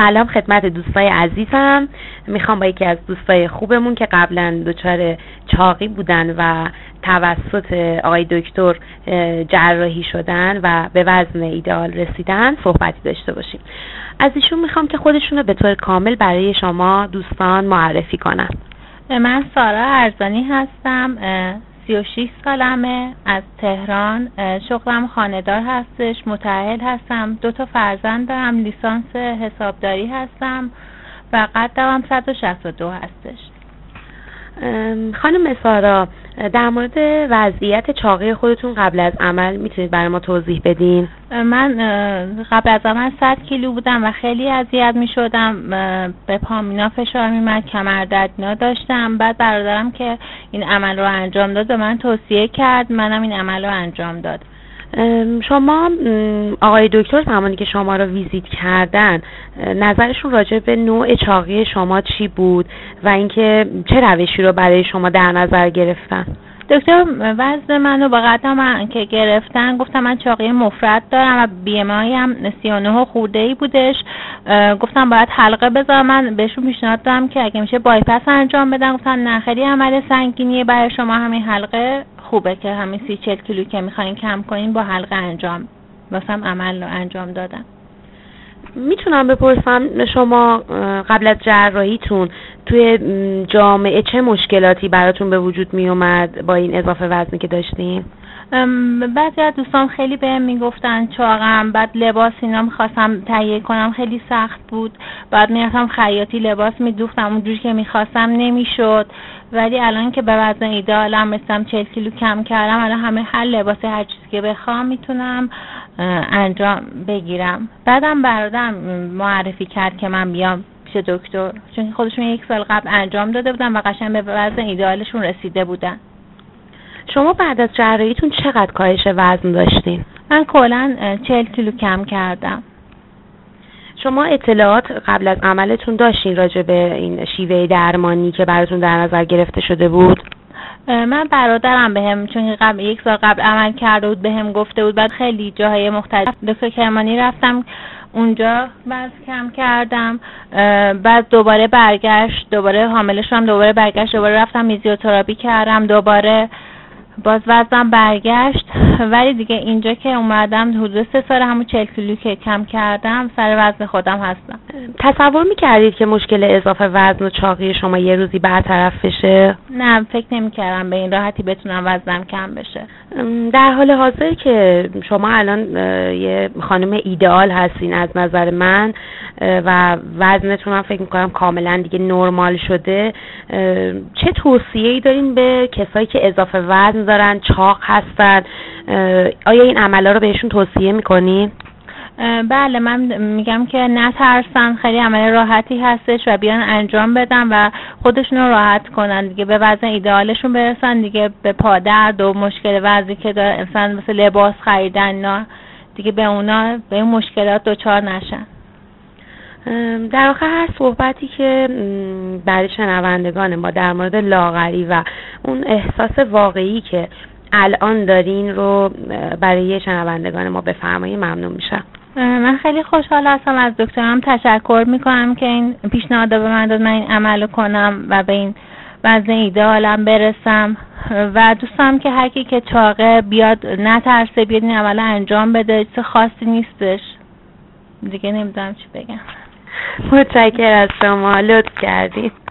سلام خدمت دوستای عزیزم. میخوام با یکی از دوستای خوبمون که قبلا دچار چاقی بودن و توسط آقای دکتر جراحی شدن و به وزن ایدئال رسیدن صحبتی داشته باشیم. از ایشون میخوام که خودشون رو به طور کامل برای شما دوستان معرفی کنن. من سارا ارزانی هستم، 36 سالمه، از تهران، شغلم خانه‌دار هستش، متأهل هستم، 2 فرزند دارم، لیسانس حسابداری هستم و قدم 162 هستش. خانم سارا، در مورد وضعیت چاقی خودتون قبل از عمل میتونید برای ما توضیح بدین؟ من قبل از عمل 100 کیلو بودم و خیلی اذیت میشدم، به پامینا فشار میمد، کمر درد اینا داشتم. بعد برادرم که این عمل رو انجام داد به من توصیه کرد، منم این عمل رو انجام داد. شما آقای دکتر تمانی که شما را ویزیت کردن، نظرشون راجع به نوع چاقی شما چی بود و اینکه چه روشی رو برای شما در نظر گرفتن؟ دکتر وزن منو با قدم که گرفتن گفتم من چاقی مفرط دارم و BMI هم 39 خورده‌ای بودش. گفتم باید حلقه بذارم. من بهشون پیشنهاد دادم که اگه میشه بایپاس انجام بدن. گفتن نه، خیلی عمل سنگینیه برای شما، همین حلقه خوبه که همین 30-40 کیلو که میخواین کم کنین با حلقه انجام. واسم عمل رو انجام دادم. میتونم بپرسم شما قبل از جراحیتون توی جامعه چه مشکلاتی براتون به وجود می اومد با این اضافه وزنی که داشتیم؟ بعضی از دوستان خیلی بهم میگفتن چاقم، بعد لباس اینا میخواستم تهیه کنم خیلی سخت بود، بعد میرفتم خیاطی لباس میدوختم اونجوری که میخواستم نمیشد. ولی الان که به وزن ایدئالم مثلا 40 کیلو کم کردم، الان همه هر لباسی هر چیزی که بخوام میتونم انجام بگیرم. بعدم برادرم معرفی کرد که من بیام پیش دکتر، چون خودشون 1 سال قبل انجام داده بودن و قشنگ به وزن ایدئالشون رسیده بودن. شما بعد از جراحیتون چقدر کاهش وزن داشتین؟ من کلاً 40 کیلو کم کردم. شما اطلاعات قبل از عملتون داشتین راجع به این شیوه درمانی که براتون در نظر گرفته شده بود؟ من برادرم بهم، چون قبل 1 سال قبل عمل کرده بود، بهم گفته بود. بعد خیلی جاهای مختلف دکتر کرمانی رفتم، اونجا وزن کم کردم. بعد دوباره برگشت، دوباره حامله شدم، دوباره برگشت، دوباره رفتم مزوتراپی کردم، دوباره باز وزنم برگشت. ولی دیگه اینجا که اومدم حدود 3 سال همون 40 کیلو که کم کردم سر وزن خودم هستم. تصور میکردید که مشکل اضافه وزن و چاقی شما یه روزی برطرف بشه؟ نه، فکر نمیکردم به این راحتی بتونم وزنم کم بشه. در حال حاضر که شما الان یه خانم ایدئال هستین از نظر من و وزنتون هم فکر میکنم کاملا دیگه نرمال شده، چه توصیه‌ای دارین به کسایی که اضافه وزن دارن، چاق هستن؟ آیا این عملا رو بهشون توصیه میکنین؟ بله، من میگم که نترسن، خیلی عمل راحتی هستش و بیان انجام بدن و خودشون رو راحت کنن دیگه، به وزن ایدئالشون برسن دیگه، به پادرد و مشکل وزنی که دارن مثلا مثل لباس خریدن نه دیگه، به اونا به این مشکلات دچار نشن. در آخر هر صحبتی که برای شنوندگان ما در مورد لاغری و اون احساس واقعی که الان دارین رو برای شنوندگان ما بفرمایید، ممنون میشم. من خیلی خوشحال هستم، از دکترم تشکر میکنم که این پیشنهاد به من داد من این عمل کنم و به این وزن ایدئالم برسم و دوستم که هر کی که چاقه بیاد نترسه، بیاد این عمل انجام بده، چیز خاصی نیستش دیگه. نمیدونم چی بگم. متشکرم از شما، لطف کردید.